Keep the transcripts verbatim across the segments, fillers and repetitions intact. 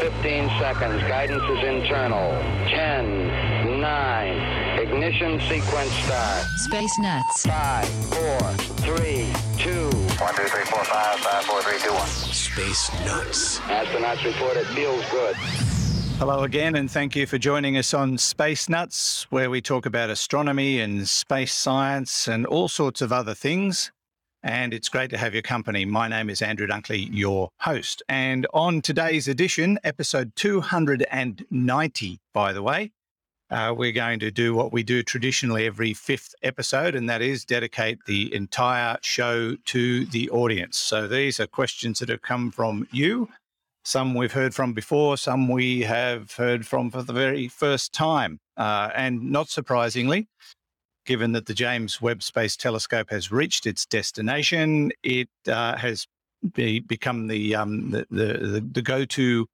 fifteen seconds. Guidance is internal. ten, nine, ignition sequence start. Space Nuts. five, four, three, two. one, two, three, four, five, five, four, three, two, one. Space Nuts. Astronauts report it feels good. Hello again, and thank you for joining us on Space Nuts, where we talk about astronomy and space science and all sorts of other things. And it's great to have your company. My name is Andrew Dunkley, your host. And on today's edition, episode two hundred ninety, by the way, uh, we're going to do what we do traditionally every fifth episode, and that is dedicate the entire show to the audience. So these are questions that have come from you. Some we've heard from before, some we have heard from for the very first time. Uh, and not surprisingly, given that the James Webb Space Telescope has reached its destination, it uh, has be, become the, um, the, the, the go-to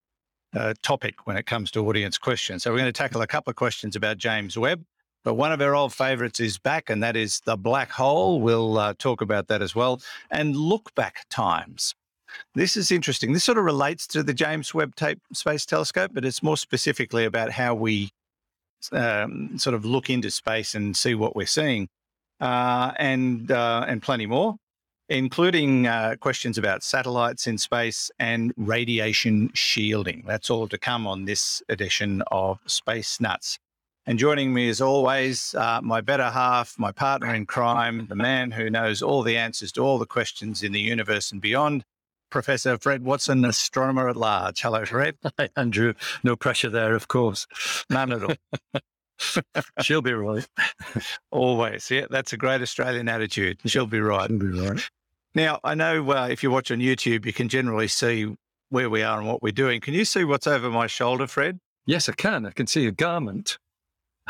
uh, topic when it comes to audience questions. So we're going to tackle a couple of questions about James Webb, but one of our old favourites is back, and that is the black hole. We'll uh, talk about that as well. And look-back times. This is interesting. This sort of relates to the James Webb tape Space Telescope, but it's more specifically about how we um, sort of look into space and see what we're seeing, uh, and uh, and plenty more, including uh, questions about satellites in space and radiation shielding. That's all to come on this edition of Space Nuts. And joining me as always, uh, my better half, my partner in crime, the man who knows all the answers to all the questions in the universe and beyond, Professor Fred Watson, astronomer at large. Hello, Fred. Hi, Andrew. No pressure there, of course. None at all. She'll be right. Always. Yeah, that's a great Australian attitude. She'll yeah, be right. She'll be right. Now, I know uh, if you watch on YouTube, you can generally see where we are and what we're doing. Can you see what's over my shoulder, Fred? Yes, I can. I can see a garment.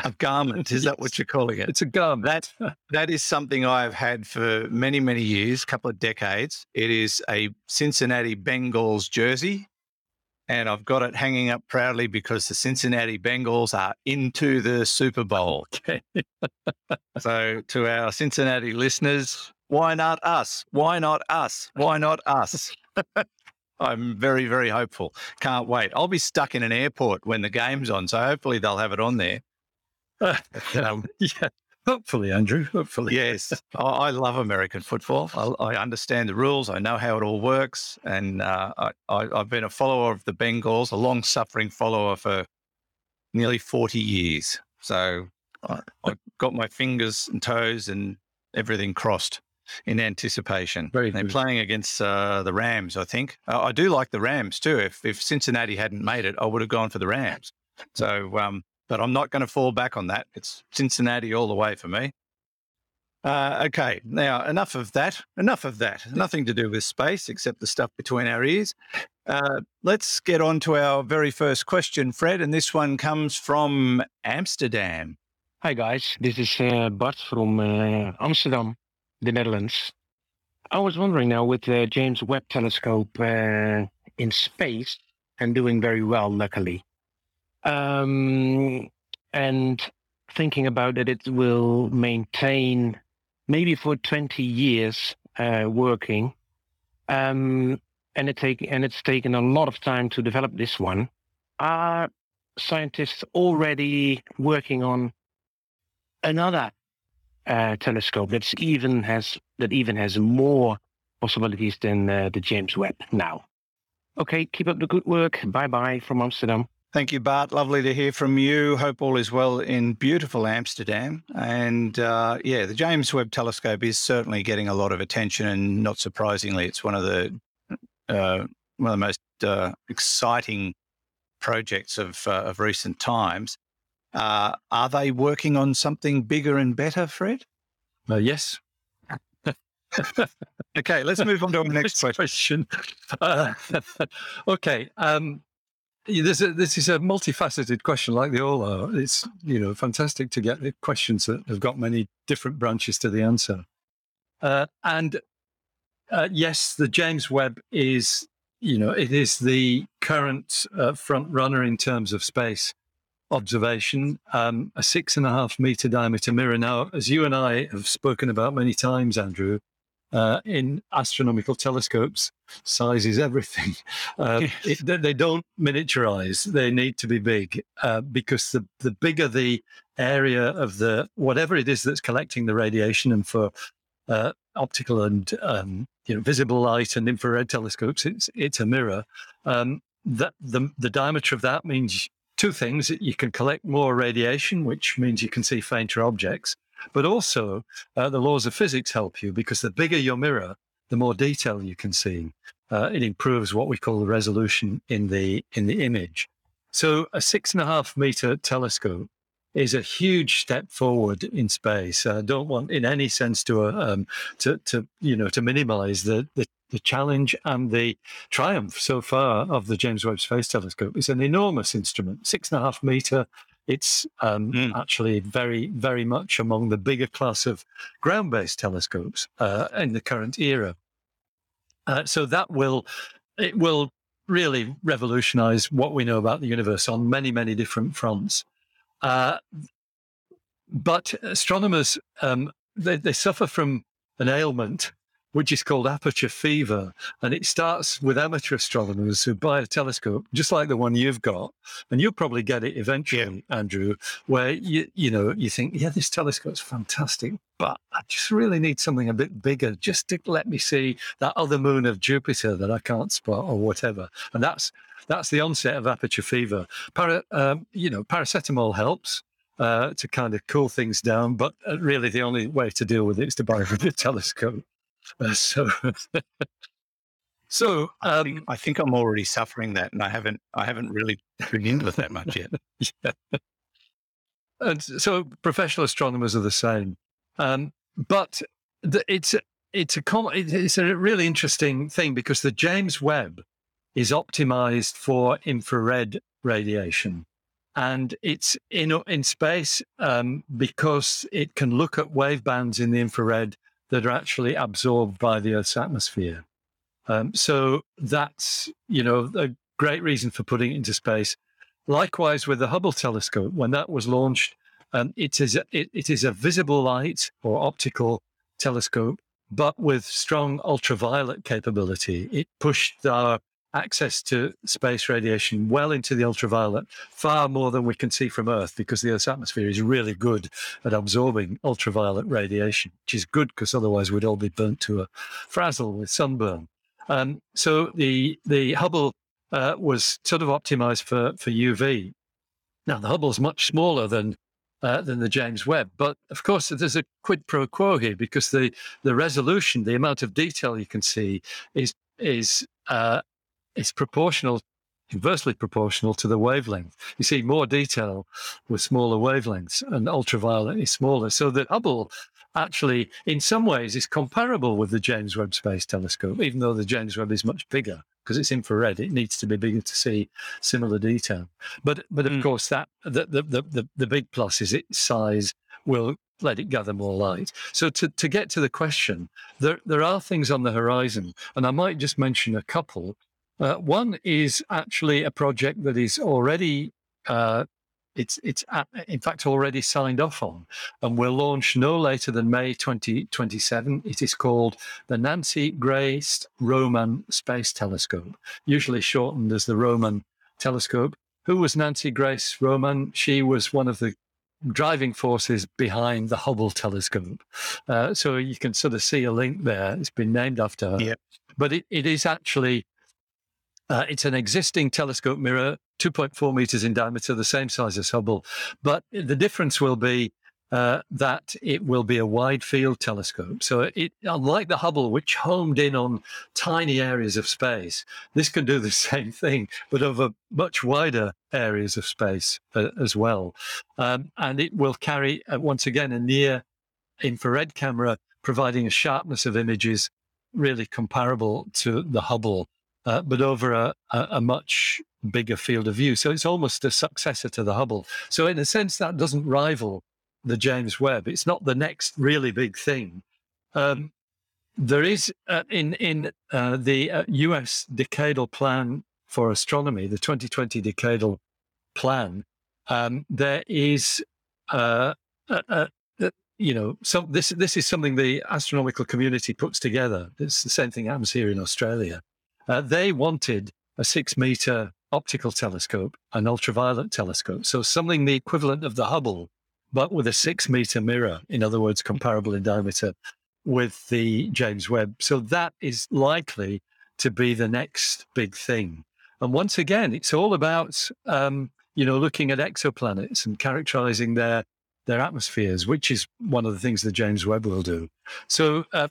A garment, is yes. That what you're calling it? It's a garment. That, that is something I've had for many, many years, a couple of decades. It is a Cincinnati Bengals jersey, and I've got it hanging up proudly because the Cincinnati Bengals are into the Super Bowl. Okay. So to our Cincinnati listeners, why not us? Why not us? Why not us? I'm very, very hopeful. Can't wait. I'll be stuck in an airport when the game's on, so hopefully they'll have it on there. Uh, um, yeah, hopefully, Andrew, hopefully. Yes, I, I love American football. I, I understand the rules. I know how it all works. And uh, I, I, I've been a follower of the Bengals, a long-suffering follower for nearly forty years. So I, I got my fingers and toes and everything crossed in anticipation. Very They're good. Playing against uh, the Rams, I think. Uh, I do like the Rams too. If, if Cincinnati hadn't made it, I would have gone for the Rams. So, um, but I'm not going to fall back on that. It's Cincinnati all the way for me. Uh, okay, now enough of that. Enough of that. Nothing to do with space except the stuff between our ears. Uh, let's get on to our very first question, Fred, and this one comes from Amsterdam. Hi, guys. This is uh, Bart from uh, Amsterdam, the Netherlands. I was wondering now, with the James Webb Telescope uh, in space and doing very well, luckily, Um, and thinking about that it will maintain maybe for twenty years uh, working, um, and it take and it's taken a lot of time to develop this one. Are scientists already working on another uh, telescope that's even has that even has more possibilities than uh, the James Webb now? Okay, keep up the good work. Bye bye from Amsterdam. Thank you, Bart. Lovely to hear from you. Hope all is well in beautiful Amsterdam. And uh, yeah, the James Webb Telescope is certainly getting a lot of attention, and not surprisingly, it's one of the uh, one of the most uh, exciting projects of uh, of recent times. Uh, are they working on something bigger and better, Fred? Uh, yes. Okay, let's move on to our next question. Uh, okay. Um, This, this is a multifaceted question, like they all are. It's, you know, fantastic to get the questions that have got many different branches to the answer. Uh, and uh, yes, the James Webb is, you know, it is the current uh, front runner in terms of space observation. Um, a six and a half meter diameter mirror. Now, as you and I have spoken about many times, Andrew, uh, in astronomical telescopes, size is everything. Uh, yes. it, they don't miniaturize. They need to be big uh, because the, the bigger the area of the, whatever it is that's collecting the radiation, and for uh, optical and um, you know, visible light and infrared telescopes, it's it's a mirror. Um, that the the diameter of that means two things: you can collect more radiation, which means you can see fainter objects, but also uh, the laws of physics help you, because the bigger your mirror, the more detail you can see. Uh, it improves what we call the resolution in the in the image. So a six and a half meter telescope is a huge step forward in space. I don't want, in any sense, to uh, um, to, to you know to minimise the, the the challenge and the triumph so far of the James Webb Space Telescope. It's an enormous instrument, six and a half metre. It's um, mm. actually very, very much among the bigger class of ground-based telescopes uh, in the current era. Uh, so that will it will really revolutionise what we know about the universe on many, many different fronts. Uh, but astronomers, um, they, they suffer from an ailment which is called aperture fever, and it starts with amateur astronomers who buy a telescope just like the one you've got, and you'll probably get it eventually, yeah. Andrew, where you you know you think, yeah, this telescope's fantastic, but I just really need something a bit bigger, just to let me see that other moon of Jupiter that I can't spot, or whatever. And that's that's the onset of aperture fever. Para, um, you know, paracetamol helps uh, to kind of cool things down, but really the only way to deal with it is to buy a telescope. Uh, so, so um, I, think, I think I'm already suffering that, and I haven't, I haven't really been in with that much yet. Yeah. And so, professional astronomers are the same, um, but the, it's it's a it's a really interesting thing, because the James Webb is optimized for infrared radiation, and it's in in space um, because it can look at wave bands in the infrared that are actually absorbed by the Earth's atmosphere. Um, so that's, you know, a great reason for putting it into space. Likewise with the Hubble telescope, when that was launched, um, it is a, it, it is a visible light or optical telescope, but with strong ultraviolet capability. It pushed our access to space radiation well into the ultraviolet, far more than we can see from Earth, because the Earth's atmosphere is really good at absorbing ultraviolet radiation, which is good because otherwise we'd all be burnt to a frazzle with sunburn. Um, so the the Hubble uh, was sort of optimized for, for U V. Now, the Hubble's much smaller than Uh, than the James Webb. But of course, there's a quid pro quo here, because the, the resolution, the amount of detail you can see is is uh, is proportional, inversely proportional to the wavelength. You see more detail with smaller wavelengths, and ultraviolet is smaller. So that Hubble actually, in some ways, is comparable with the James Webb Space Telescope, even though the James Webb is much bigger, because it's infrared, it needs to be bigger to see similar detail. But but of mm. course, that the, the the the big plus is its size will let it gather more light. So to, to get to the question, there there are things on the horizon, and I might just mention a couple. Uh, one is actually a project that is already uh, it's it's at, in fact already signed off on, and will launch no later than May twenty twenty-seven. It is called the Nancy Grace Roman Space Telescope, usually shortened as the Roman Telescope. Who was Nancy Grace Roman? She was one of the driving forces behind the Hubble telescope. Uh, so you can sort of see a link there. It's been named after her. Yep. But it, it is actually, uh, it's an existing telescope mirror, two point four meters in diameter, the same size as Hubble. But the difference will be uh, that it will be a wide field telescope. So it, unlike the Hubble, which homed in on tiny areas of space, this can do the same thing, but over much wider areas of space uh, as well. Um, and it will carry, uh, once again, a near infrared camera, providing a sharpness of images really comparable to the Hubble, uh, but over a, a, a much bigger field of view. So it's almost a successor to the Hubble. So in a sense, that doesn't rival the James Webb. It's not the next really big thing. Um, there is uh, in in uh, the uh, U S decadal plan for astronomy, the twenty twenty decadal plan, um, there is uh, a, a, you know, some, this this is something the astronomical community puts together. It's the same thing happens here in Australia. Uh, they wanted a six-meter optical telescope, an ultraviolet telescope, so something the equivalent of the Hubble, but with a six-meter mirror, in other words, comparable in diameter with the James Webb. So that is likely to be the next big thing. And once again, it's all about, um, you know, looking at exoplanets and characterizing their their atmospheres, which is one of the things that James Webb will do. So uh,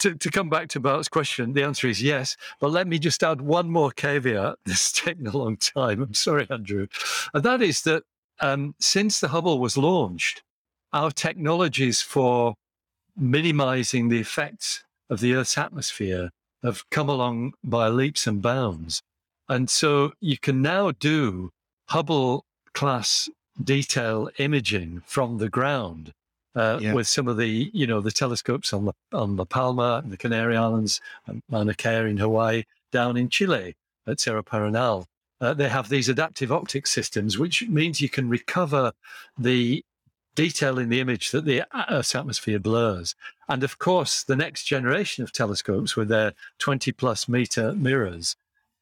to, to come back to Bart's question, the answer is yes. But let me just add one more caveat. This is taking a long time. I'm sorry, Andrew. And that is that um, since the Hubble was launched, our technologies for minimizing the effects of the Earth's atmosphere have come along by leaps and bounds. And so you can now do Hubble-class detail imaging from the ground uh, yeah. with some of the, you know, the telescopes on the, on La Palma and the Canary Islands and Mauna Kea in Hawaii, down in Chile at Cerro Paranal. Uh, they have these adaptive optics systems, which means you can recover the detail in the image that the Earth's atmosphere blurs. And of course, the next generation of telescopes with their twenty plus meter mirrors,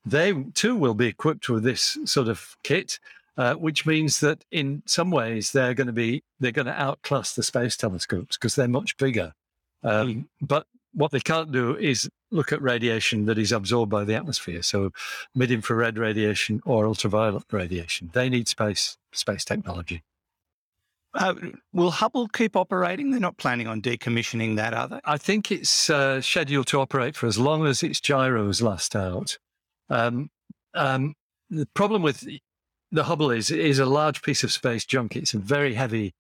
they too will be equipped with this sort of kit, Uh, which means that in some ways they're going to be, they're going to outclass the space telescopes because they're much bigger. Um, mm. But what they can't do is look at radiation that is absorbed by the atmosphere. So mid-infrared radiation or ultraviolet radiation. They need space, space technology. Uh, will Hubble keep operating? They're not planning on decommissioning that, are they? I think it's uh, scheduled to operate for as long as its gyros last out. Um, um, the problem with the Hubble is is a large piece of space junk. It's a very heavy,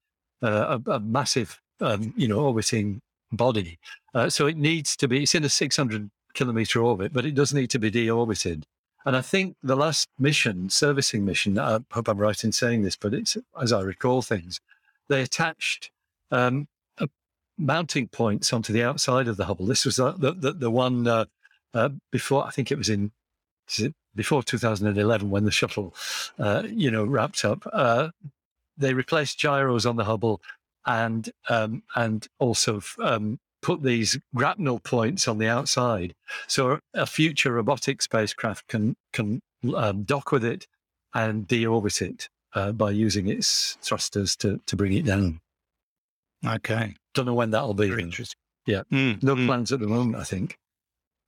uh, a, a massive, um, you know, orbiting body. Uh, so it needs to be, it's in a six hundred kilometre orbit, but it does need to be deorbited. And I think the last mission, servicing mission, I hope I'm right in saying this, but it's, as I recall things, they attached um, uh, mounting points onto the outside of the Hubble. This was the, the, the one uh, uh, before, I think it was in, is it, before two thousand eleven, when the shuttle, uh, you know, wrapped up, uh, they replaced gyros on the Hubble and um, and also f- um, put these grapnel points on the outside. So a future robotic spacecraft can can um, dock with it and deorbit it uh, by using its thrusters to to bring it down. Okay, don't know when that'll be. Very interesting. Yeah, mm, no mm. plans at the moment, I think.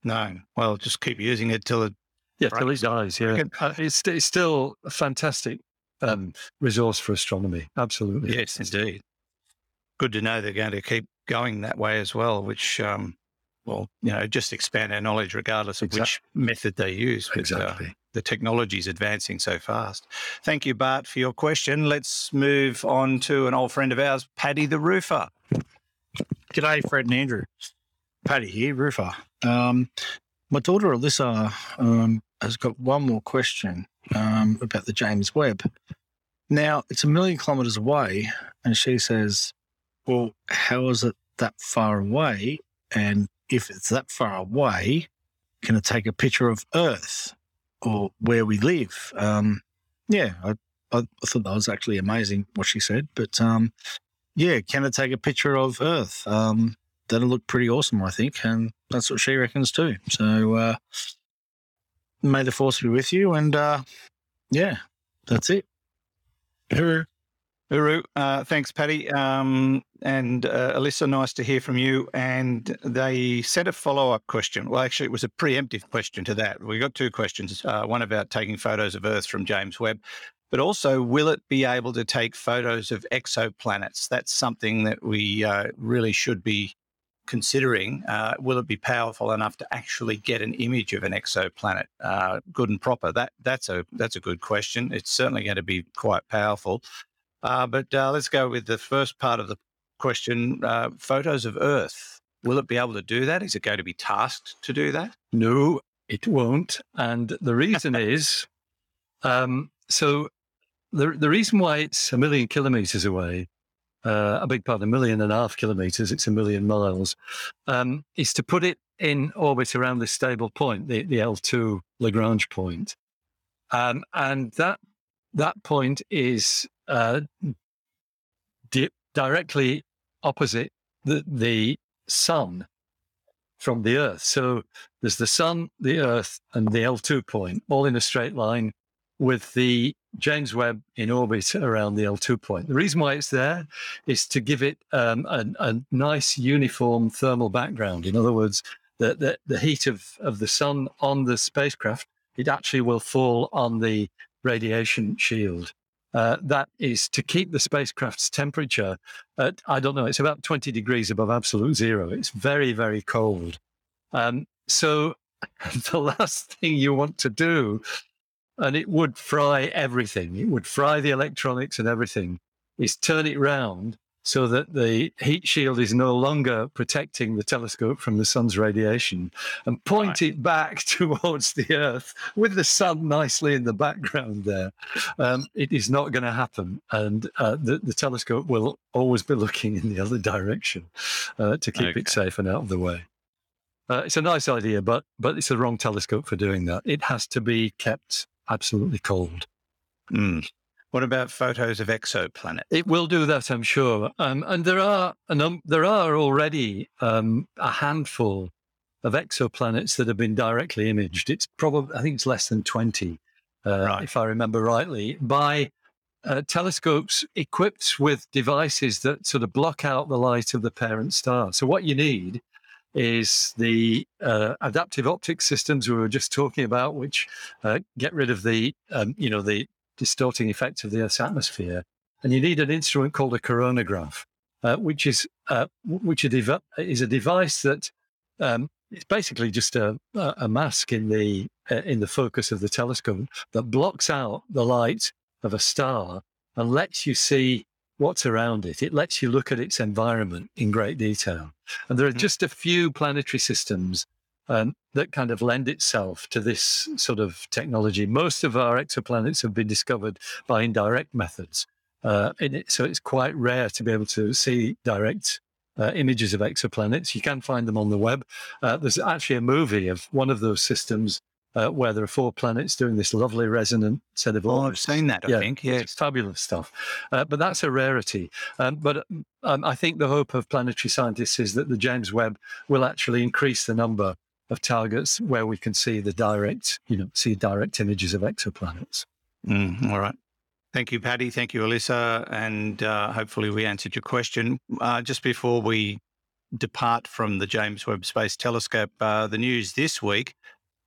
No, well, just keep using it till it. Yeah, till it dies, yeah. Uh, it's, it's still a fantastic um, resource for astronomy, absolutely. Yes, indeed. Good to know they're going to keep going that way as well, which, um, well, you know, just expand our knowledge regardless of exactly. which method they use. But, exactly. Uh, the technology is advancing so fast. Thank you, Bart, for your question. Let's move on to an old friend of ours, Paddy the Roofer. G'day, Fred and Andrew. Paddy here, Roofer. Um, my daughter, Alyssa, um, has got one more question um, about the James Webb. Now, it's a million kilometres away, and she says, well, how is it that far away? And if it's that far away, can it take a picture of Earth or where we live? Um, yeah, I, I thought that was actually amazing what she said. But, um, yeah, can it take a picture of Earth? Um, that'll look pretty awesome, I think, and that's what she reckons too. So, uh, may the force be with you. And, uh, yeah, that's it. Hooroo. Hooroo. Uh, thanks, Paddy. Um, and uh, Alyssa, nice to hear from you. And they sent a follow-up question. Well, actually, it was a preemptive question to that. We got two questions, uh, one about taking photos of Earth from James Webb, but also will it be able to take photos of exoplanets? That's something that we uh, really should be considering. Uh, will it be powerful enough to actually get an image of an exoplanet, uh, good and proper? That that's a that's a good question. It's certainly going to be quite powerful. Uh, but uh, let's go with the first part of the question: uh, photos of Earth. Will it be able to do that? Is it going to be tasked to do that? No, it won't. And the reason is, um, so the the reason why it's a million kilometres away. Uh, a big part, a million and a half kilometres, it's a million miles, um, is to put it in orbit around this stable point, the, the L two Lagrange point. Um, and that that point is uh, di- directly opposite the, the sun from the Earth. So there's the sun, the Earth, and the L two point, all in a straight line with the James Webb in orbit around the L two point. The reason why it's there is to give it um, a, a nice uniform thermal background. In other words, the, the, the heat of, of the sun on the spacecraft, it actually will fall on the radiation shield. Uh, that is to keep the spacecraft's temperature at, I don't know, it's about twenty degrees above absolute zero. It's very, very cold. Um, so the last thing you want to do, and it would fry everything, it would fry the electronics and everything, is turn it round so that the heat shield is no longer protecting the telescope from the sun's radiation, and point right. it back towards the Earth with the sun nicely in the background there. Um, it is not going to happen, and uh, the, the telescope will always be looking in the other direction uh, to keep okay. it safe and out of the way. Uh, it's a nice idea, but but it's the wrong telescope for doing that. It has to be kept absolutely cold. Mm. What about photos of exoplanets? It will do that, I'm sure. Um, and there are and, um, there are already um, a handful of exoplanets that have been directly imaged. It's probably, I think it's less than twenty, uh, right. if I remember rightly, by uh, telescopes equipped with devices that sort of block out the light of the parent star. So what you need is the uh, adaptive optics systems we were just talking about, which uh, get rid of the, um, you know, the distorting effect of the Earth's atmosphere. And you need an instrument called a coronagraph, uh, which is uh, which a dev- is a device that um, it's basically just a, a mask in the uh, in the focus of the telescope that blocks out the light of a star and lets you see what's around it. It lets you look at its environment in great detail. And there are just a few planetary systems um, that kind of lend itself to this sort of technology. Most of our exoplanets have been discovered by indirect methods. Uh, in it, so it's quite rare to be able to see direct uh, images of exoplanets. You can find them on the web. Uh, there's actually a movie of one of those systems Uh, where there are four planets doing this lovely resonant set of orbits. Oh, I've seen that, I yeah, think. Yes. It's fabulous stuff. Uh, but that's a rarity. Um, but um, I think the hope of planetary scientists is that the James Webb will actually increase the number of targets where we can see the direct, you know, see direct images of exoplanets. Mm, all right. Thank you, Paddy. Thank you, Alyssa. And uh, hopefully we answered your question. Uh, just before we depart from the James Webb Space Telescope, uh, the news this week,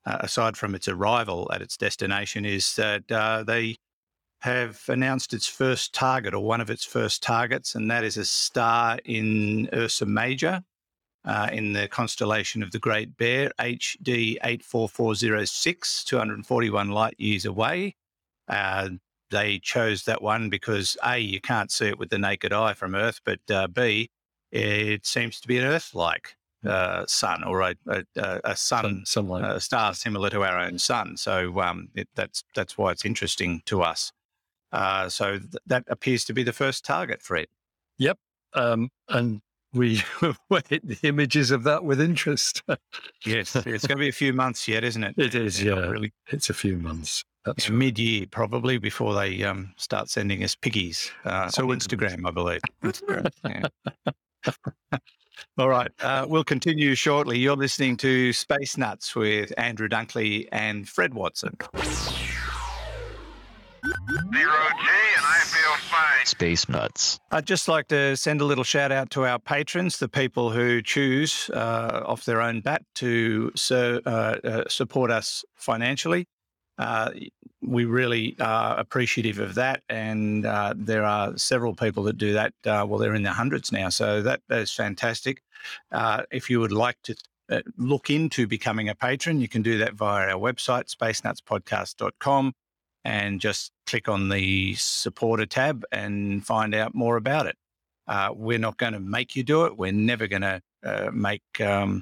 Uh, aside from its arrival at its destination, is that uh, they have announced its first target, or one of its first targets, and that is a star in Ursa Major uh, in the constellation of the Great Bear, H D eight four four zero six, two hundred forty-one light years away. Uh, they chose that one because, A, you can't see it with the naked eye from Earth, but uh, B, it seems to be an Earth-like Uh, sun or a, a, a sun, sun a star similar to our own sun. So um, it, that's that's why it's interesting to us. Uh, so th- that appears to be the first target for it. Yep. Um, and we wait the images of that with interest. Yes. It's going to be a few months yet, isn't it? It is, yeah. yeah. Really. It's a few months. That's yeah, right. Mid-year probably before they um, start sending us piggies uh, so on Instagram, I believe. Instagram, yeah. All right. Uh, we'll continue shortly. You're listening to Space Nuts with Andrew Dunkley and Fred Watson. Zero G and I feel fine. Space Nuts. I'd just like to send a little shout out to our patrons, the people who choose uh, off their own bat to so, uh, uh, support us financially. Uh, we really are appreciative of that, and uh, there are several people that do that. Uh, well, they're in the hundreds now, so that, that is fantastic. Uh, if you would like to uh, look into becoming a patron, you can do that via our website, space nuts podcast dot com, and just click on the supporter tab and find out more about it. Uh, we're not going to make you do it. We're never going to uh, make um,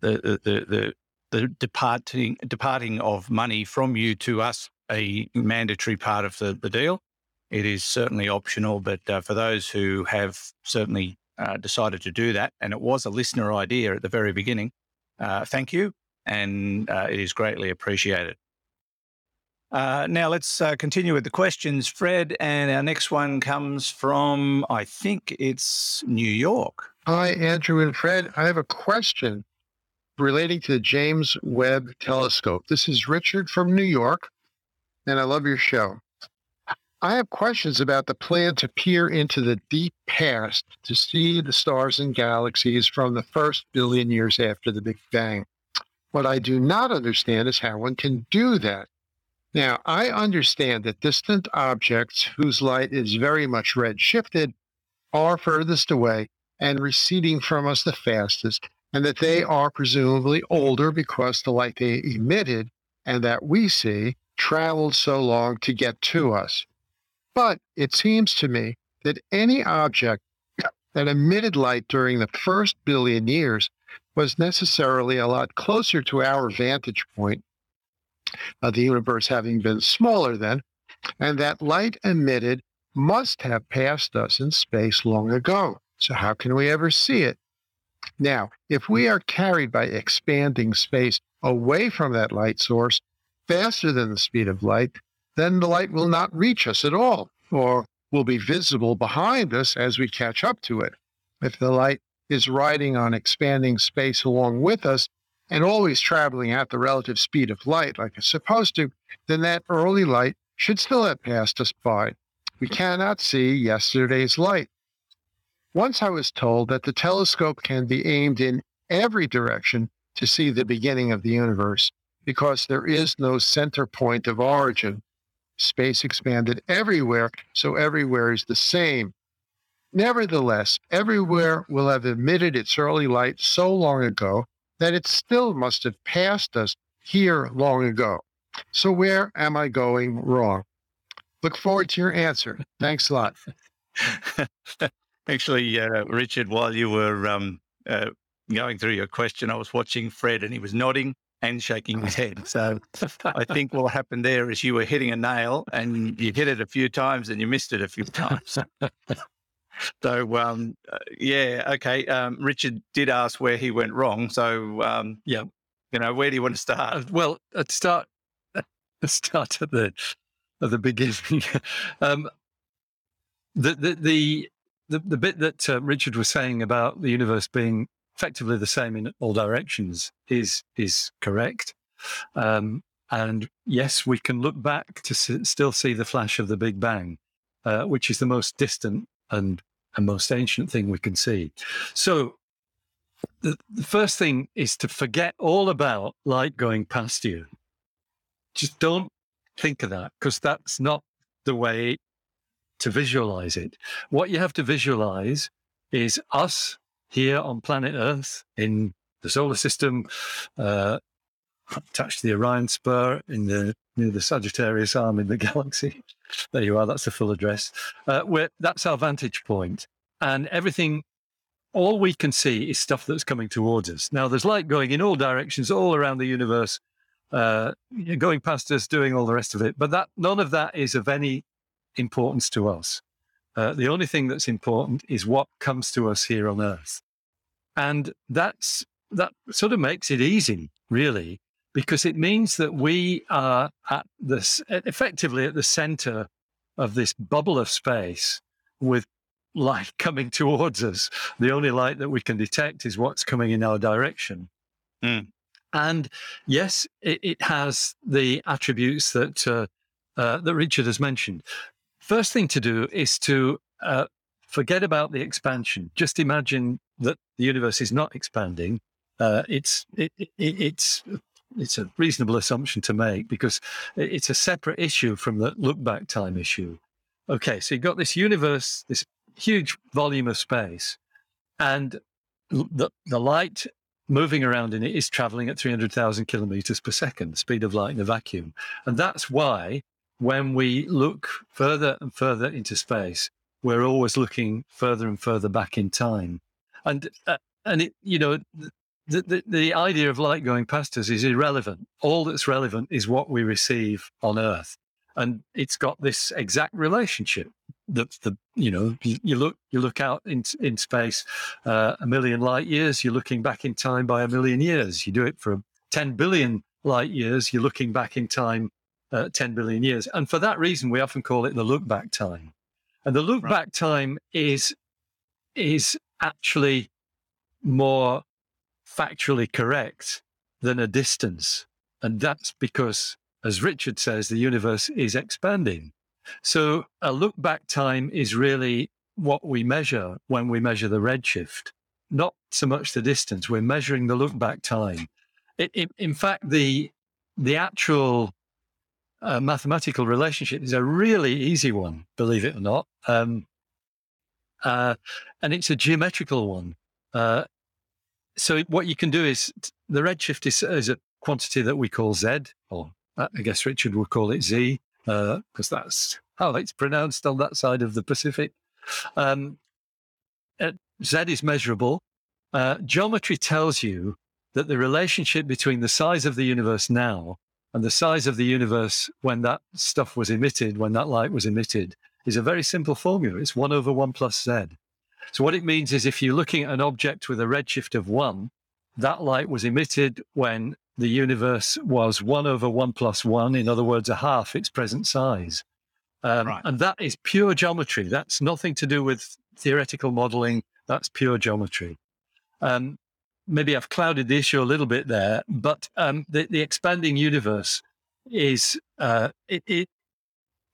the the the the departing departing of money from you to us a mandatory part of the, the deal. It is certainly optional, but uh, for those who have certainly uh, decided to do that, and it was a listener idea at the very beginning, uh, thank you, and uh, it is greatly appreciated. Uh, now let's uh, continue with the questions, Fred. And our next one comes from, I think it's New York. Hi, Andrew and Fred. I have a question relating to the James Webb Telescope. This is Richard from New York, and I love your show. I have questions about the plan to peer into the deep past to see the stars and galaxies from the first billion years after the Big Bang. What I do not understand is how one can do that. Now, I understand that distant objects whose light is very much red-shifted are furthest away and receding from us the fastest, and that they are presumably older because the light they emitted and that we see traveled so long to get to us. But it seems to me that any object that emitted light during the first billion years was necessarily a lot closer to our vantage point, uh, the universe having been smaller then, and that light emitted must have passed us in space long ago. So how can we ever see it? Now, if we are carried by expanding space away from that light source faster than the speed of light, then the light will not reach us at all, or will be visible behind us as we catch up to it. If the light is riding on expanding space along with us and always traveling at the relative speed of light like it's supposed to, then that early light should still have passed us by. We cannot see yesterday's light. Once I was told that the telescope can be aimed in every direction to see the beginning of the universe, because there is no center point of origin. Space expanded everywhere, so everywhere is the same. Nevertheless, everywhere will have emitted its early light so long ago that it still must have passed us here long ago. So where am I going wrong? Look forward to your answer. Thanks a lot. Actually, uh, Richard, while you were um, uh, going through your question, I was watching Fred and he was nodding and shaking his head. So I think what happened there is you were hitting a nail and you hit it a few times and you missed it a few times. So, um, yeah, okay. Um, Richard did ask where he went wrong. So, um, yeah, you know, where do you want to start? Well, I'd start, I'd start at the at the beginning. um, the, the, the, the, the bit that uh, Richard was saying about the universe being effectively the same in all directions is is correct, um, and yes, we can look back to s- still see the flash of the Big Bang, uh, which is the most distant and and most ancient thing we can see. So the, the first thing is to forget all about light going past you. Just don't think of that, because that's not the way to visualize it. What you have to visualize is us here on planet Earth, in the solar system, uh, attached to the Orion spur, in the near the Sagittarius arm in the galaxy. There you are. That's the full address. Uh, where that's our vantage point, and everything, all we can see is stuff that's coming towards us. Now, there's light going in all directions, all around the universe, uh, going past us, doing all the rest of it. But that none of that is of any importance to us. Uh, the only thing that's important is what comes to us here on Earth. And that's that sort of makes it easy, really, because it means that we are at this, effectively at the center of this bubble of space with light coming towards us. The only light that we can detect is what's coming in our direction. Mm. And yes, it, it has the attributes that, uh, uh, that Richard has mentioned. First thing to do is to uh, forget about the expansion. Just imagine that the universe is not expanding. Uh, it's it, it, it's it's a reasonable assumption to make, because it's a separate issue from the look-back time issue. Okay, so you've got this universe, this huge volume of space, and the the light moving around in it is traveling at three hundred thousand kilometers per second, the speed of light in a vacuum, and that's why, when we look further and further into space, we're always looking further and further back in time. And, uh, and it, you know, the, the, the idea of light going past us is irrelevant. All that's relevant is what we receive on Earth. And it's got this exact relationship that, the, you know, you look, you look out in, in space uh, a million light years, you're looking back in time by a million years. You do it for ten billion light years, you're looking back in time uh, ten billion years. And for that reason, we often call it the look-back time. And the look-back right. time is is actually more factually correct than a distance. And that's because, as Richard says, the universe is expanding. So a look-back time is really what we measure when we measure the redshift, not so much the distance. We're measuring the look-back time. It, it, in fact, the the actual uh, mathematical relationship is a really easy one, believe it or not, um, uh, and it's a geometrical one. Uh, so what you can do is the redshift is, is a quantity that we call Z, or I guess Richard would call it Z, because uh, that's how it's pronounced on that side of the Pacific. Um, uh, Z is measurable. Uh, geometry tells you that the relationship between the size of the universe now and the size of the universe when that stuff was emitted, when that light was emitted, is a very simple formula. It's one over one plus Z. So what it means is if you're looking at an object with a redshift of one, that light was emitted when the universe was one over one plus one, in other words, a half its present size. Um, right. And that is pure geometry. That's nothing to do with theoretical modeling. That's pure geometry. Um, maybe I've clouded the issue a little bit there, but um, the, the expanding universe is, uh, it, it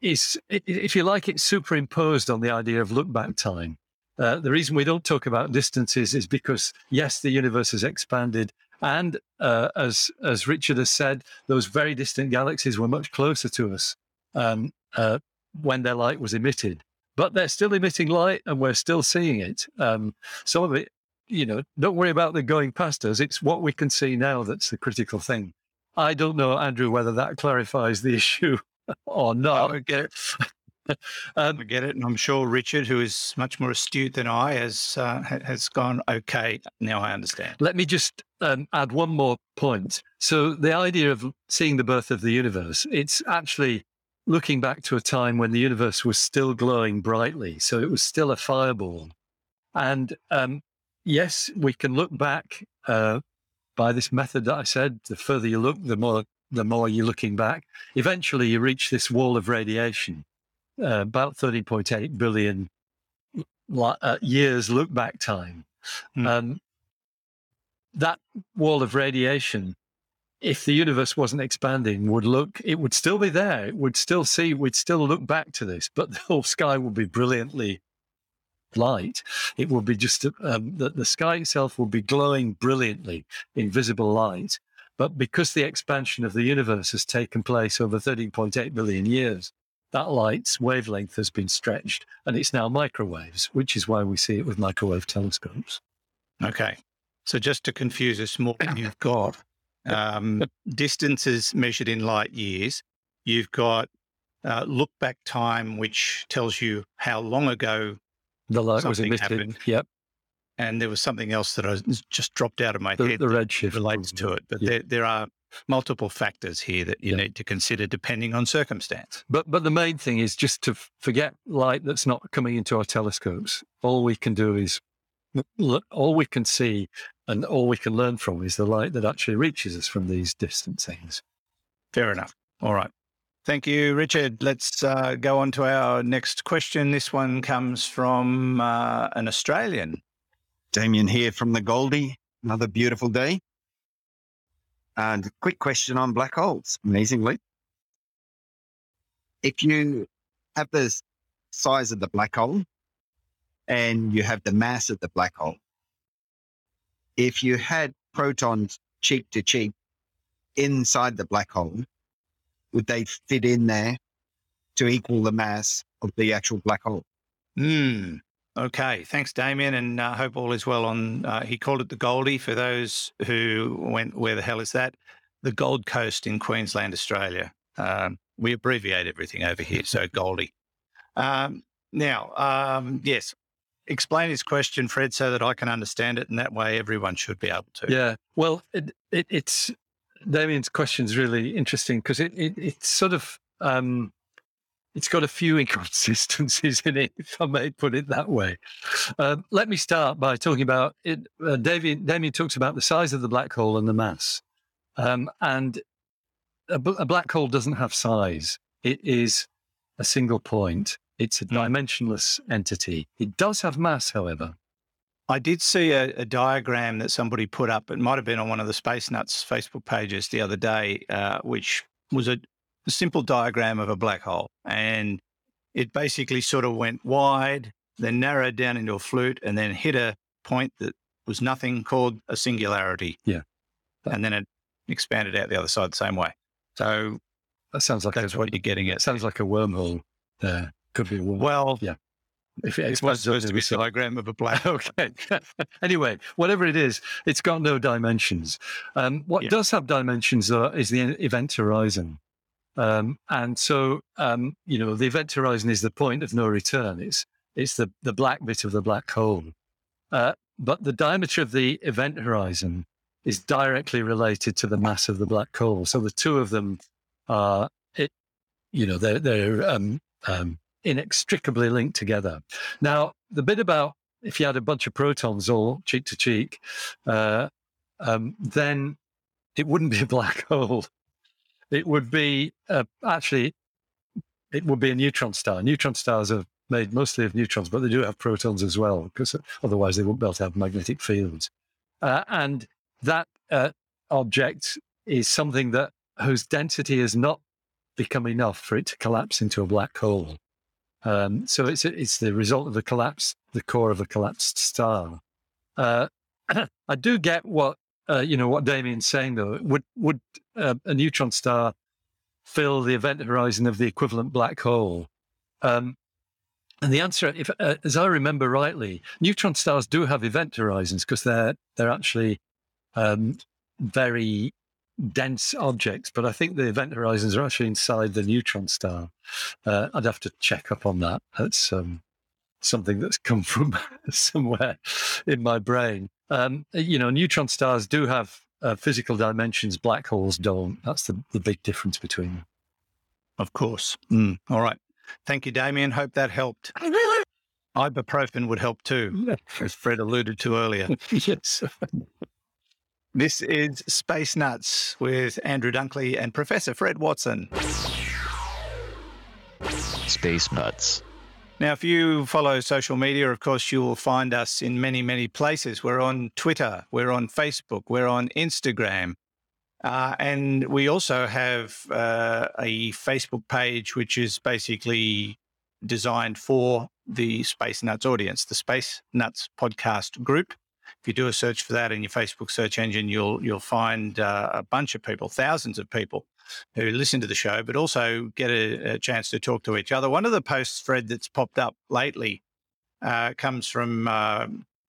is, it, if you like, it's superimposed on the idea of look-back time. Uh, the reason we don't talk about distances is because, yes, the universe has expanded. And uh, as as Richard has said, those very distant galaxies were much closer to us um, uh, when their light was emitted. But they're still emitting light and we're still seeing it. Um, some of it, you know, don't worry about them going past us. It's what we can see now that's the critical thing. I don't know, Andrew, whether that clarifies the issue or not. I get it. um, I get it. And I'm sure Richard, who is much more astute than I, has, uh, has gone, okay, now I understand. Let me just... Um, add one more point. So the idea of seeing the birth of the universe, it's actually looking back to a time when the universe was still glowing brightly. So it was still a fireball. And um, yes, we can look back uh, by this method that I said, the further you look, the more, the more you're looking back. Eventually you reach this wall of radiation, uh, about thirty point eight billion li- uh, years look back time. Mm. Um, that wall of radiation, if the universe wasn't expanding, would look, it would still be there. It would still see, we'd still look back to this, but the whole sky would be brilliantly light. It would be just, um, the, the sky itself would be glowing brilliantly in visible light. But because the expansion of the universe has taken place over thirteen point eight billion years, that light's wavelength has been stretched and it's now microwaves, which is why we see it with microwave telescopes. Okay. So just to confuse us more, you've got um, distances measured in light years. You've got uh, look-back time, which tells you how long ago the light was emitted. Happened. Yep. And there was something else that I just dropped out of my the, head. The redshift relates to it, but yep. there, there are multiple factors here that you yep. need to consider depending on circumstance. But but the main thing is just to forget light that's not coming into our telescopes. All we can do is look. All we can see. And all we can learn from is the light that actually reaches us from these distant things. Fair enough. All right. Thank you, Richard. Let's uh, go on to our next question. This one comes from uh, an Australian. Damien here from the Goldie. Another beautiful day. And a quick question on black holes, amazingly. If you have the size of the black hole and you have the mass of the black hole, if you had protons cheek to cheek inside the black hole, would they fit in there to equal the mass of the actual black hole? Mm. Okay. Thanks, Damien. And I uh, hope all is well on, uh, he called it the Goldie for those who went, where the hell is that? The Gold Coast in Queensland, Australia. Um, we abbreviate everything over here. So Goldie. Um, now, um, yes. Explain his question, Fred, so that I can understand it, and that way everyone should be able to. Yeah, well, it, it, it's Damien's question is really interesting because it, it it's sort of um, it's got a few inconsistencies in it, if I may put it that way. Uh, let me start by talking about it. Uh, Damien, Damien talks about the size of the black hole and the mass, um, and a, b- a black hole doesn't have size. It is a single point. It's a dimensionless entity. It does have mass, however. I did see a, a diagram that somebody put up. It might have been on one of the Space Nuts Facebook pages the other day, uh, which was a, a simple diagram of a black hole. And it basically sort of went wide, then narrowed down into a flute, and then hit a point that was nothing called a singularity. Yeah. That, and then it expanded out the other side the same way. So that sounds like that's a, what you're getting at. Sounds like a wormhole there. Could be a wormhole. Well, yeah. If it, it was supposed to be a diagram of a black hole. Okay. Anyway, whatever it is, it's got no dimensions. Um, what yeah. does have dimensions though, is the event horizon. Um, and so, um, you know, the event horizon is the point of no return. It's it's the, the black bit of the black hole. Uh, but the diameter of the event horizon is directly related to the mass of the black hole. So the two of them are, it, you know, they're, they're um, um, inextricably linked together. Now, the bit about if you had a bunch of protons all cheek to cheek, uh, um, then it wouldn't be a black hole. It would be, uh, actually, it would be a neutron star. Neutron stars are made mostly of neutrons, but they do have protons as well, because otherwise they wouldn't be able to have magnetic fields. Uh, and that uh, object is something that whose density has not become enough for it to collapse into a black hole. Um, so it's it's the result of the collapse, the core of a collapsed star. Uh, I do get what uh, you know what Damien's saying though. Would would uh, a neutron star fill the event horizon of the equivalent black hole? Um, and the answer, if uh, as I remember rightly, neutron stars do have event horizons because they're they're actually um, very dense objects, but I think the event horizons are actually inside the neutron star. Uh, I'd have to check up on that. That's um, something that's come from somewhere in my brain. Um, you know, neutron stars do have uh, physical dimensions. Black holes don't. That's the, the big difference between them. Of course. Mm. All right. Thank you, Damien. Hope that helped. Ibuprofen would help too, as Fred alluded to earlier. Yes. This is Space Nuts with Andrew Dunkley and Professor Fred Watson. Space Nuts. Now, if you follow social media, of course, you will find us in many, many places. We're on Twitter, we're on Facebook, we're on Instagram. Uh, and we also have uh, a Facebook page, which is basically designed for the Space Nuts audience, the Space Nuts podcast group. If you do a search for that in your Facebook search engine, you'll you'll find uh, a bunch of people, thousands of people who listen to the show, but also get a, a chance to talk to each other. One of the posts, Fred, that's popped up lately uh, comes from uh,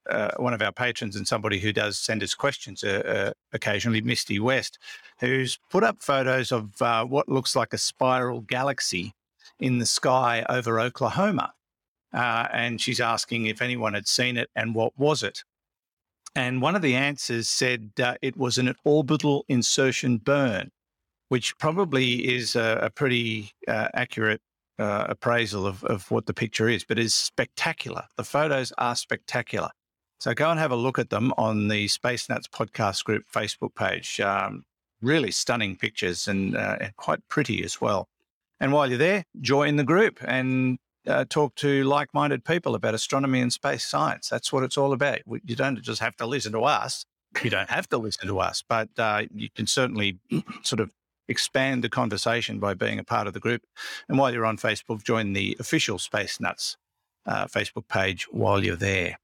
uh, one of our patrons and somebody who does send us questions uh, uh, occasionally, Misty West, who's put up photos of uh, what looks like a spiral galaxy in the sky over Oklahoma. Uh, and she's asking if anyone had seen it and what was it? And one of the answers said uh, it was an orbital insertion burn, which probably is a, a pretty uh, accurate uh, appraisal of, of what the picture is, but is spectacular. The photos are spectacular. So go and have a look at them on the Space Nuts podcast group Facebook page. Um, really stunning pictures and, uh, and quite pretty as well. And while you're there, join the group and Uh, talk to like-minded people about astronomy and space science. That's what it's all about. We, you don't just have to listen to us. You don't have to listen to us, but uh, you can certainly sort of expand the conversation by being a part of the group. And while you're on Facebook, join the official Space Nuts uh, Facebook page while you're there.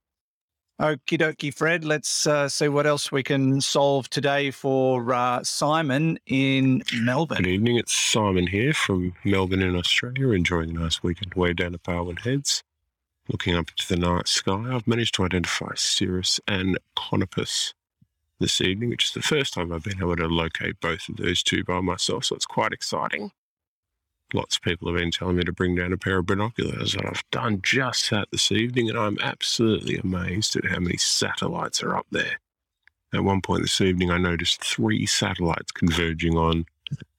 Okie dokie, Fred. Let's uh, see what else we can solve today for uh, Simon in Melbourne. Good evening. It's Simon here from Melbourne in Australia, enjoying a nice weekend way down at Barwon Heads, looking up into the night sky. I've managed to identify Sirius and Canopus this evening, which is the first time I've been able to locate both of those two by myself, so it's quite exciting. Lots of people have been telling me to bring down a pair of binoculars, and I've done just that this evening, and I'm absolutely amazed at how many satellites are up there. At one point this evening, I noticed three satellites converging on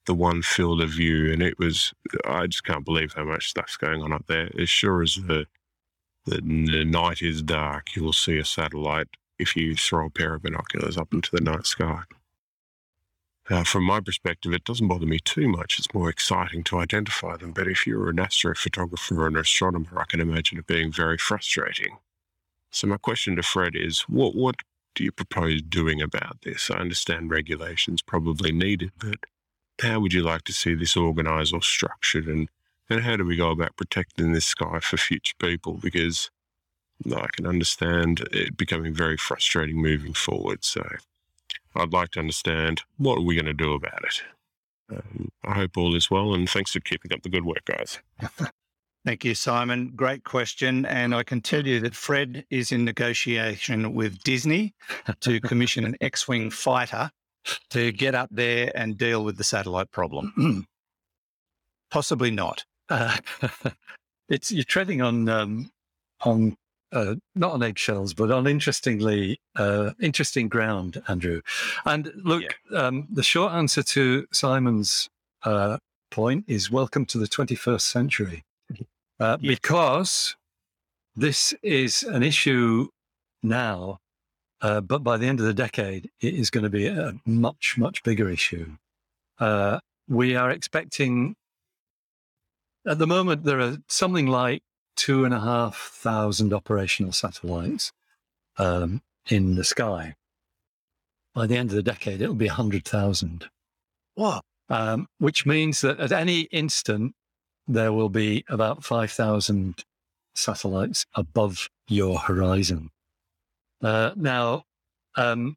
the one field of view, and it was, I just can't believe how much stuff's going on up there. As sure as the, the, the night is dark, you'll see a satellite if you throw a pair of binoculars up into the night sky. Uh, from my perspective, it doesn't bother me too much. It's more exciting to identify them. But if you're an astrophotographer or an astronomer, I can imagine it being very frustrating. So my question to Fred is, what what do you propose doing about this? I understand regulation's probably needed, but how would you like to see this organised or structured? And, and how do we go about protecting this sky for future people? Because I can understand it becoming very frustrating moving forward. So I'd like to understand, what are we going to do about it? Um, I hope all is well, and thanks for keeping up the good work, guys. Thank you, Simon. Great question. And I can tell you that Fred is in negotiation with Disney to commission an X-Wing fighter to get up there and deal with the satellite problem. Possibly not. Uh, it's you're treading on, um, on uh, not on eggshells, but on interestingly, uh, interesting ground, Andrew. And look, yeah. um, the short answer to Simon's uh, point is welcome to the twenty-first century. Uh, yeah. Because this is an issue now, uh, but by the end of the decade, it is going to be a much, much bigger issue. Uh, we are expecting, at the moment, there are something like two and a half thousand operational satellites um, in the sky. By the end of the decade, it'll be one hundred thousand. What? Um, which means that at any instant, there will be about five thousand satellites above your horizon. Uh, now, um,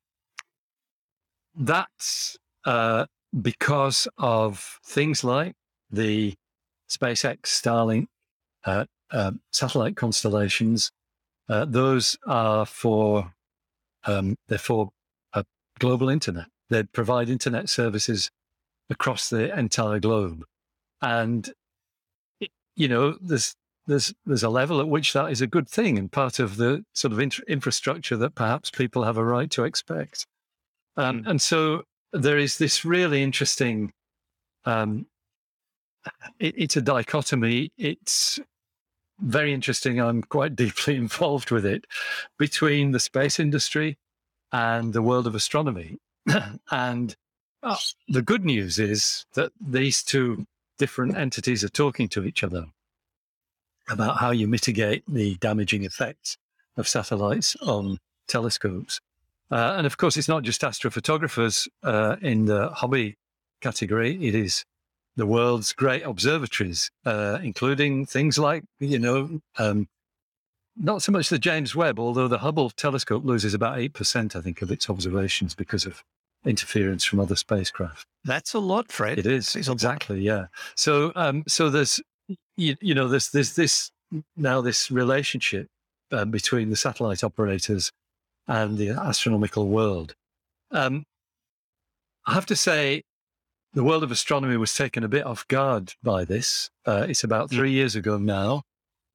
that's uh, because of things like the SpaceX Starlink uh, uh, satellite constellations. Uh, those are for, um, they're for a global internet. They provide internet services across the entire globe. And you know, there's there's there's a level at which that is a good thing and part of the sort of inter- infrastructure that perhaps people have a right to expect. Um, mm. And so there is this really interesting. Um, it, it's a dichotomy. It's very interesting. I'm quite deeply involved with it, between the space industry and the world of astronomy. And oh, the good news is that these two different entities are talking to each other about how you mitigate the damaging effects of satellites on telescopes. Uh, and of course, it's not just astrophotographers uh, in the hobby category. It is the world's great observatories, uh, including things like, you know, um, not so much the James Webb, although the Hubble telescope loses about eight percent, I think, of its observations because of interference from other spacecraft. That's a lot, Fred. It is, it's exactly, yeah. So, um, so there's, you, you know, there's, there's this now this relationship uh, between the satellite operators and the astronomical world. Um, I have to say, the world of astronomy was taken a bit off guard by this. Uh, it's about three years ago now.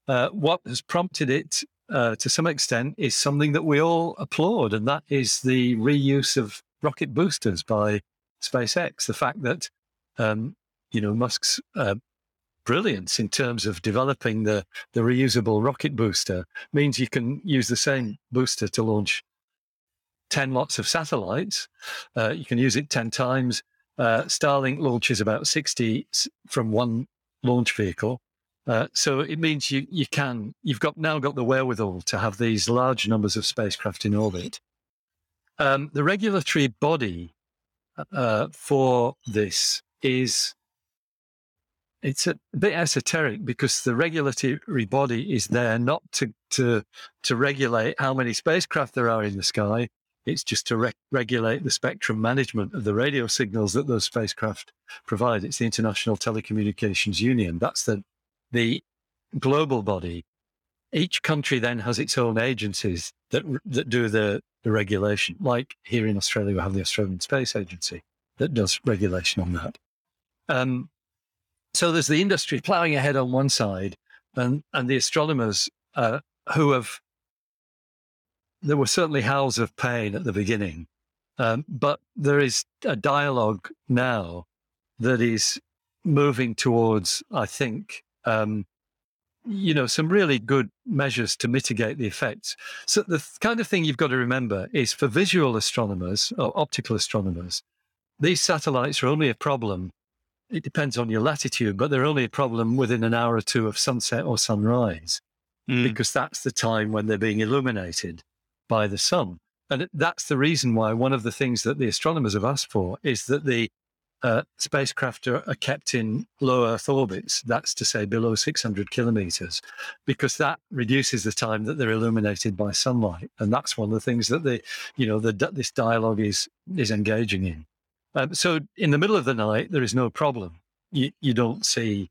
Uh, what has prompted it, uh, to some extent, is something that we all applaud, and that is the reuse of rocket boosters by SpaceX. The fact that, um, you know, Musk's uh, brilliance in terms of developing the, the reusable rocket booster means you can use the same booster to launch ten lots of satellites. Uh, you can use it ten times. Uh, Starlink launches about sixty from one launch vehicle. Uh, so it means you you can, you've got now got the wherewithal to have these large numbers of spacecraft in orbit. Um, the regulatory body uh, for this is, it's a bit esoteric, because the regulatory body is there not to to, to regulate how many spacecraft there are in the sky. It's just to re- regulate the spectrum management of the radio signals that those spacecraft provide. It's the International Telecommunications Union. That's the the global body. Each country then has its own agencies that that do the the regulation. Like here in Australia, we have the Australian Space Agency that does regulation on that. Um, so there's the industry ploughing ahead on one side, and and the astronomers uh, who have, there were certainly howls of pain at the beginning, um, but there is a dialogue now that is moving towards, I think, um, you know, some really good measures to mitigate the effects. So the kind of thing you've got to remember is, for visual astronomers or optical astronomers, these satellites are only a problem. It depends on your latitude, but they're only a problem within an hour or two of sunset or sunrise, mm. because that's the time when they're being illuminated by the sun. And that's the reason why one of the things that the astronomers have asked for is that the uh, spacecraft are, are kept in low Earth orbits. That's to say below six hundred kilometers, because that reduces the time that they're illuminated by sunlight. And that's one of the things that the, you know, the, this dialogue is is engaging in. Um, so in the middle of the night, there is no problem. You, you don't see,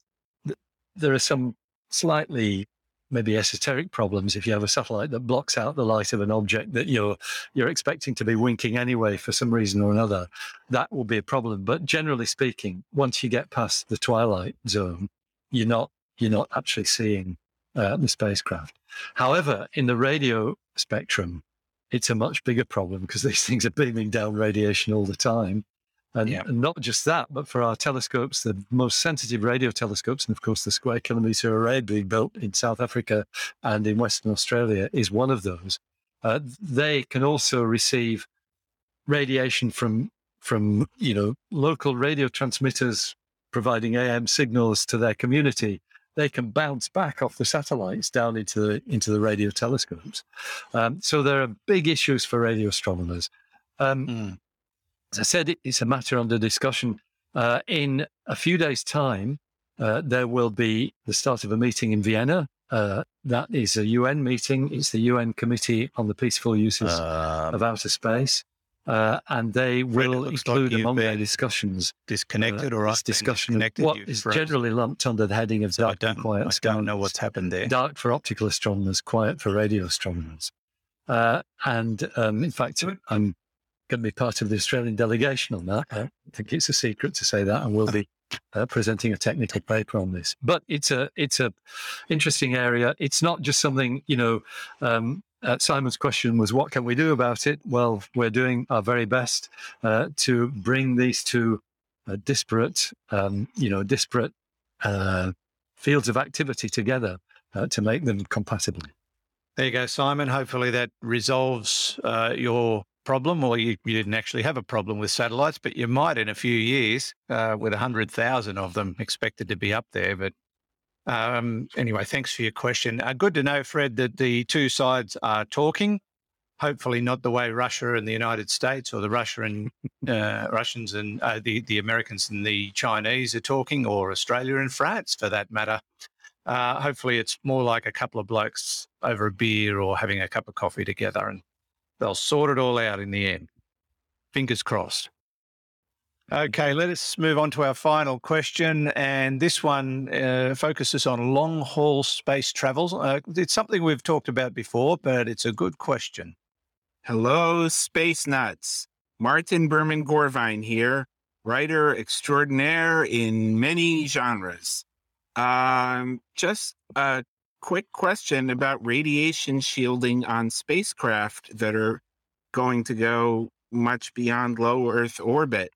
there are some slightly maybe esoteric problems if you have a satellite that blocks out the light of an object that you're you're expecting to be winking anyway for some reason or another. That will be a problem. But generally speaking, once you get past the twilight zone, you're not you're not actually seeing uh, the spacecraft. However, in the radio spectrum, it's a much bigger problem because these things are beaming down radiation all the time. And, yeah. and not just that, but for our telescopes, the most sensitive radio telescopes, and of course the Square Kilometre Array being built in South Africa and in Western Australia is one of those. Uh, they can also receive radiation from, from you know, local radio transmitters providing A M signals to their community. They can bounce back off the satellites down into the, into the radio telescopes. Um, so there are big issues for radio astronomers. Um, mm. As I said, it's a matter under discussion. Uh, in a few days' time, uh, there will be the start of a meeting in Vienna. Uh, that is a U N meeting. It's the U N Committee on the Peaceful Uses um, of Outer Space. Uh, and they will include like among their discussions. Disconnected uh, or us discussion of what is friends. Generally lumped under the heading of so dark and quiet I don't know what's happened there. Dark for optical astronomers, quiet for radio astronomers. Uh, and um, in fact, I'm going to be part of the Australian delegation on that. I think it's a secret to say that, and we'll be uh, presenting a technical paper on this. But it's a it's a interesting area. It's not just something, you know, um, uh, Simon's question was, what can we do about it? Well, we're doing our very best uh, to bring these two uh, disparate, um, you know, disparate uh, fields of activity together uh, to make them compatible. There you go, Simon. Hopefully that resolves uh, your problem, or you, you didn't actually have a problem with satellites, but you might in a few years uh, with one hundred thousand of them expected to be up there. But um, anyway, thanks for your question. Uh, good to know, Fred, that the two sides are talking, hopefully not the way Russia and the United States or the Russia and, uh, Russians and uh, the, the Americans and the Chinese are talking, or Australia and France for that matter. Uh, hopefully it's more like a couple of blokes over a beer or having a cup of coffee together, and they'll sort it all out in the end. Fingers crossed. Okay, let us move on to our final question. And this one uh, focuses on long-haul space travels. Uh, it's something we've talked about before, but it's a good question. Hello, Space Nuts. Martin Berman-Gorvine here, writer extraordinaire in many genres. Um, just a quick question about radiation shielding on spacecraft that are going to go much beyond low Earth orbit.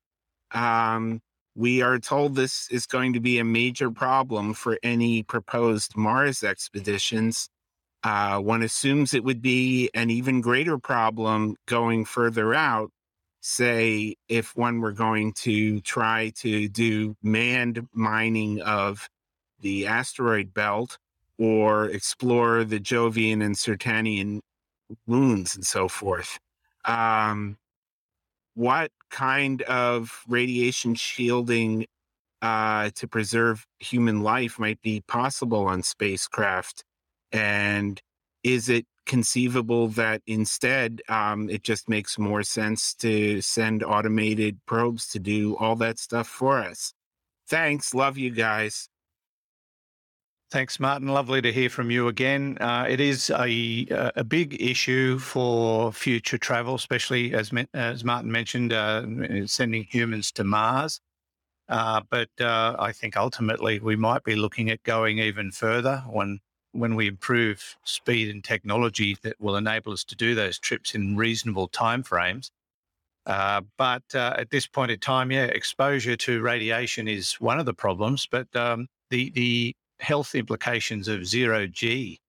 Um, we are told this is going to be a major problem for any proposed Mars expeditions. Uh, one assumes it would be an even greater problem going further out, say, if one were going to try to do manned mining of the asteroid belt, or explore the Jovian and Saturnian moons and so forth. Um, what kind of radiation shielding uh, to preserve human life might be possible on spacecraft? And is it conceivable that instead um, it just makes more sense to send automated probes to do all that stuff for us? Thanks. Love you guys. Thanks, Martin. Lovely to hear from you again. Uh, it is a a big issue for future travel, especially as as Martin mentioned, uh, sending humans to Mars. Uh, but uh, I think ultimately we might be looking at going even further when when we improve speed and technology that will enable us to do those trips in reasonable timeframes. Uh, but uh, at this point in time, yeah, exposure to radiation is one of the problems. But um, the the health implications of zero G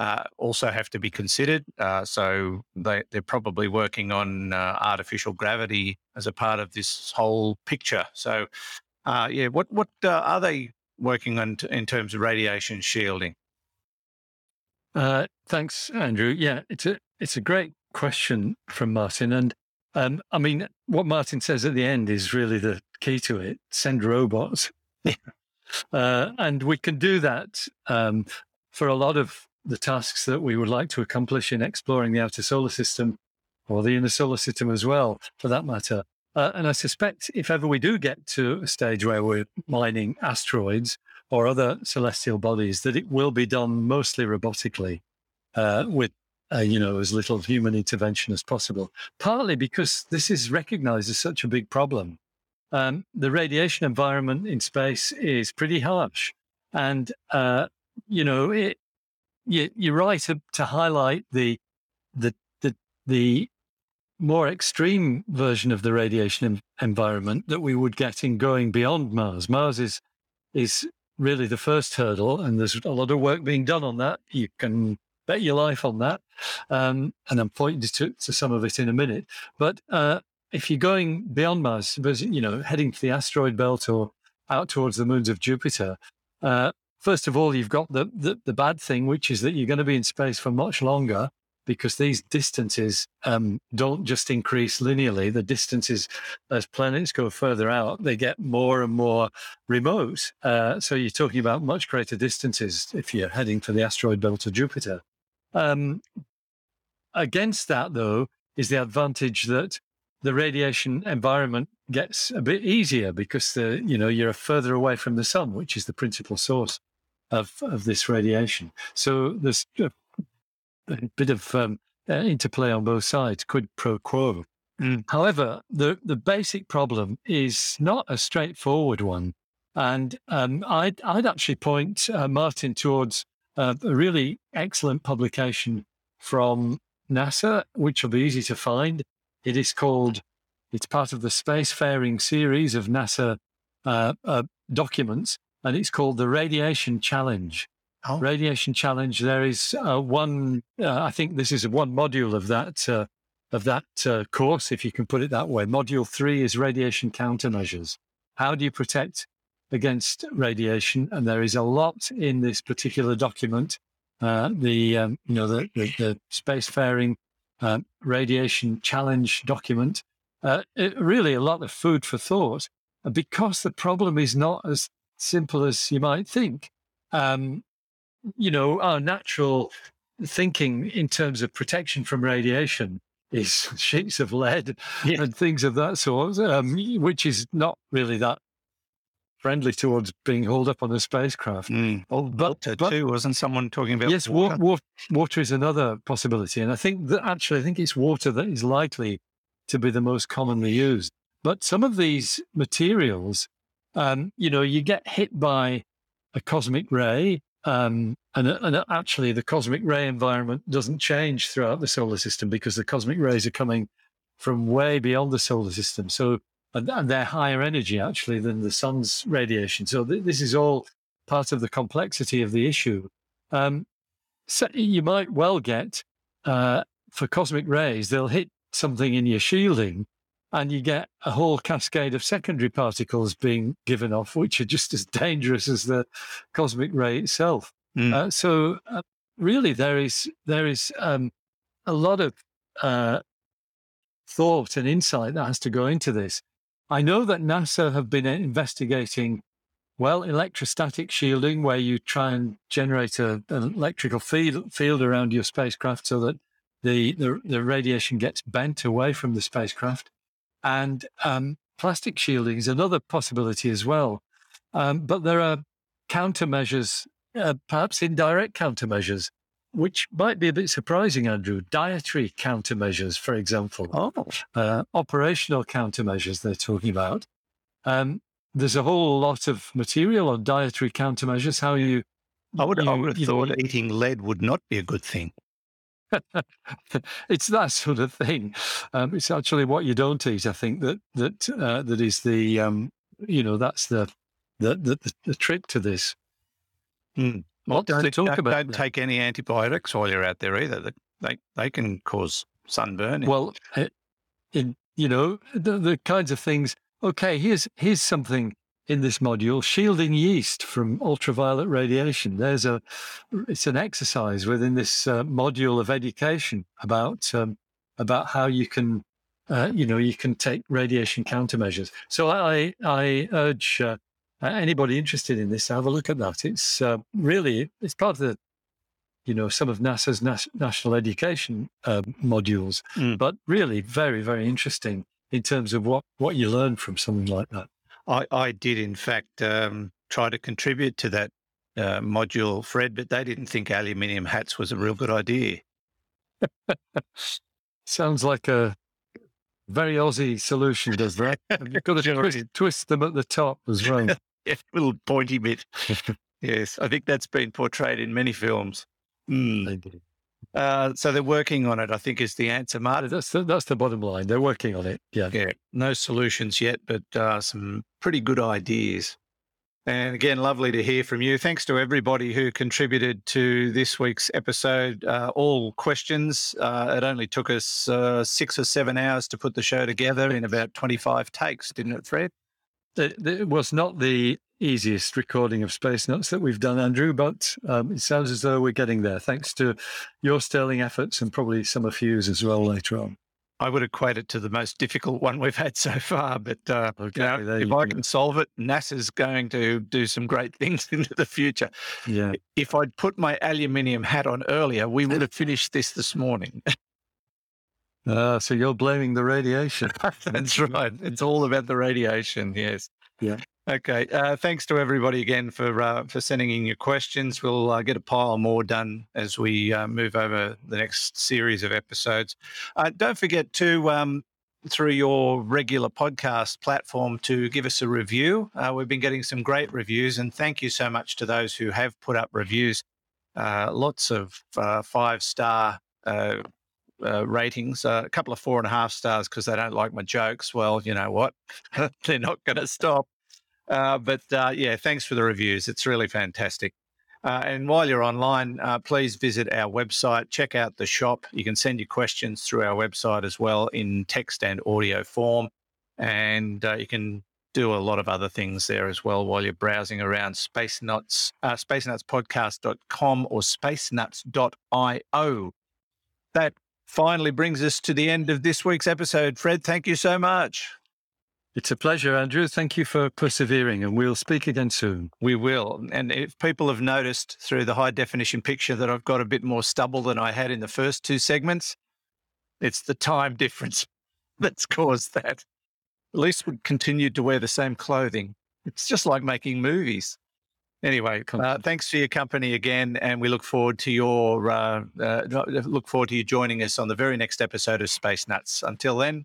uh, also have to be considered. Uh, so they, they're probably working on uh, artificial gravity as a part of this whole picture. So, uh, yeah, what, what uh, are they working on t- in terms of radiation shielding? Uh, thanks, Andrew. Yeah, it's a it's a great question from Martin. And um, I mean, what Martin says at the end is really the key to it. Send robots. Yeah. Uh, and we can do that um, for a lot of the tasks that we would like to accomplish in exploring the outer solar system, or the inner solar system as well, for that matter. Uh, and I suspect if ever we do get to a stage where we're mining asteroids or other celestial bodies, that it will be done mostly robotically uh, with, uh, you know, as little human intervention as possible, partly because this is recognized as such a big problem. Um, the radiation environment in space is pretty harsh. And, uh, you know, it, you, you're right to, to highlight the the the the more extreme version of the radiation em- environment that we would get in going beyond Mars. Mars is is really the first hurdle, and there's a lot of work being done on that. You can bet your life on that. Um, and I'm pointing to, to some of it in a minute. But uh, if you're going beyond Mars, you know, heading for the asteroid belt or out towards the moons of Jupiter, uh, first of all, you've got the, the the bad thing, which is that you're going to be in space for much longer, because these distances um, don't just increase linearly. The distances, as planets go further out, they get more and more remote. Uh, so you're talking about much greater distances if you're heading for the asteroid belt or Jupiter. Um, against that, though, is the advantage that the radiation environment gets a bit easier, because the you know you're further away from the sun, which is the principal source of of this radiation. So there's a, a bit of um, uh, interplay on both sides, quid pro quo. Mm. However, the the basic problem is not a straightforward one, and um, I'd I'd actually point uh, Martin towards uh, a really excellent publication from NASA, which will be easy to find. It is called, it's part of the spacefaring series of NASA uh, uh, documents, and it's called the Radiation Challenge. Oh. Radiation Challenge, there is uh, one, uh, I think this is one module of that uh, of that uh, course, if you can put it that way. Module three is radiation countermeasures. How do you protect against radiation? And there is a lot in this particular document. Uh, the, um, you know, the, the, the spacefaring Um, radiation challenge document, uh, it, really a lot of food for thought, because the problem is not as simple as you might think. Um, you know, our natural thinking in terms of protection from radiation is sheets of lead yeah. and things of that sort, um, which is not really that friendly towards being hauled up on a spacecraft. Mm. Oh, but, water but, too, wasn't someone talking about yes, water? Yes, wa- wa- water is another possibility. And I think that actually, I think it's water that is likely to be the most commonly used. But some of these materials, um, you know, you get hit by a cosmic ray, um, and, and actually the cosmic ray environment doesn't change throughout the solar system, because the cosmic rays are coming from way beyond the solar system. So And they're higher energy, actually, than the sun's radiation. So th- this is all part of the complexity of the issue. Um, so you might well get, uh, for cosmic rays, they'll hit something in your shielding, and you get a whole cascade of secondary particles being given off, which are just as dangerous as the cosmic ray itself. Mm. Uh, so uh, really, there is there is um, a lot of uh, thought and insight that has to go into this. I know that NASA have been investigating, well, electrostatic shielding, where you try and generate a, an electrical field, field around your spacecraft so that the, the, the radiation gets bent away from the spacecraft. And um, plastic shielding is another possibility as well. Um, but there are countermeasures, uh, perhaps indirect countermeasures, which might be a bit surprising, Andrew. Dietary countermeasures, for example. Oh. Uh, operational countermeasures they're talking about. Um, there's a whole lot of material on dietary countermeasures. How you... I would, you, I would have thought know, eating lead would not be a good thing. It's that sort of thing. Um, it's actually what you don't eat, I think, that that uh, that is the, um, you know, that's the the, the, the, the trick to this. Mm. Lots don't, to talk don't, about. Don't take any antibiotics while you're out there either. They they can cause sunburn. Well, it, it, you know, the, the kinds of things. Okay, here's here's something in this module: shielding yeast from ultraviolet radiation. There's a it's an exercise within this uh, module of education about um, about how you can uh, you know you can take radiation countermeasures. So I I urge. Uh, Uh, anybody interested in this, have a look at that. It's uh, really, it's part of the, you know, some of NASA's nas- national education uh, modules, mm. but really very, very interesting in terms of what, what you learn from something like that. I, I did, in fact, um, try to contribute to that uh, module, Fred, but they didn't think aluminium hats was a real good idea. Sounds like a... very Aussie solution, does that? You've got to twist, twist them at the top as well. Yeah, little pointy bit. Yes, I think that's been portrayed in many films. Mm. Uh, so they're working on it, I think, is the answer, Martin. That's the, that's the bottom line. They're working on it. Yeah. Yeah. No solutions yet, but uh, some pretty good ideas. And again, lovely to hear from you. Thanks to everybody who contributed to this week's episode. Uh, all questions. Uh, it only took us uh, six or seven hours to put the show together in about twenty-five takes, didn't it, Fred? It, it was not the easiest recording of Space Nuts that we've done, Andrew, but um, it sounds as though we're getting there, thanks to your sterling efforts and probably some of Hugh's as well later on. I would equate it to the most difficult one we've had so far, but uh, okay, you know, if you I can solve it, NASA's going to do some great things into the future. Yeah. If I'd put my aluminium hat on earlier, we would have finished this this morning. Uh, so you're blaming the radiation. That's right. It's all about the radiation, yes. Yeah. Okay. Uh, thanks to everybody again for uh, for sending in your questions. We'll uh, get a pile more done as we uh, move over the next series of episodes. Uh, don't forget to, um, through your regular podcast platform, to give us a review. Uh, we've been getting some great reviews, and thank you so much to those who have put up reviews. Uh, lots of uh, five-star uh, Uh, ratings, uh, a couple of four and a half stars because they don't like my jokes. Well, you know what? They're not going to stop. Uh, but uh, yeah, thanks for the reviews. It's really fantastic. Uh, and while you're online, uh, please visit our website, check out the shop. You can send your questions through our website as well in text and audio form. And uh, you can do a lot of other things there as well while you're browsing around Space Nuts, uh, space nuts podcast dot com or space nuts dot io. That finally brings us to the end of this week's episode. Fred, thank you so much. It's a pleasure, Andrew. Thank you for persevering, and we'll speak again soon. We will. And if people have noticed through the high-definition picture that I've got a bit more stubble than I had in the first two segments, it's the time difference that's caused that. At least we continued to wear the same clothing. It's just like making movies. Anyway, uh, thanks for your company again, and we look forward to your uh, uh, look forward to you joining us on the very next episode of Space Nuts. Until then,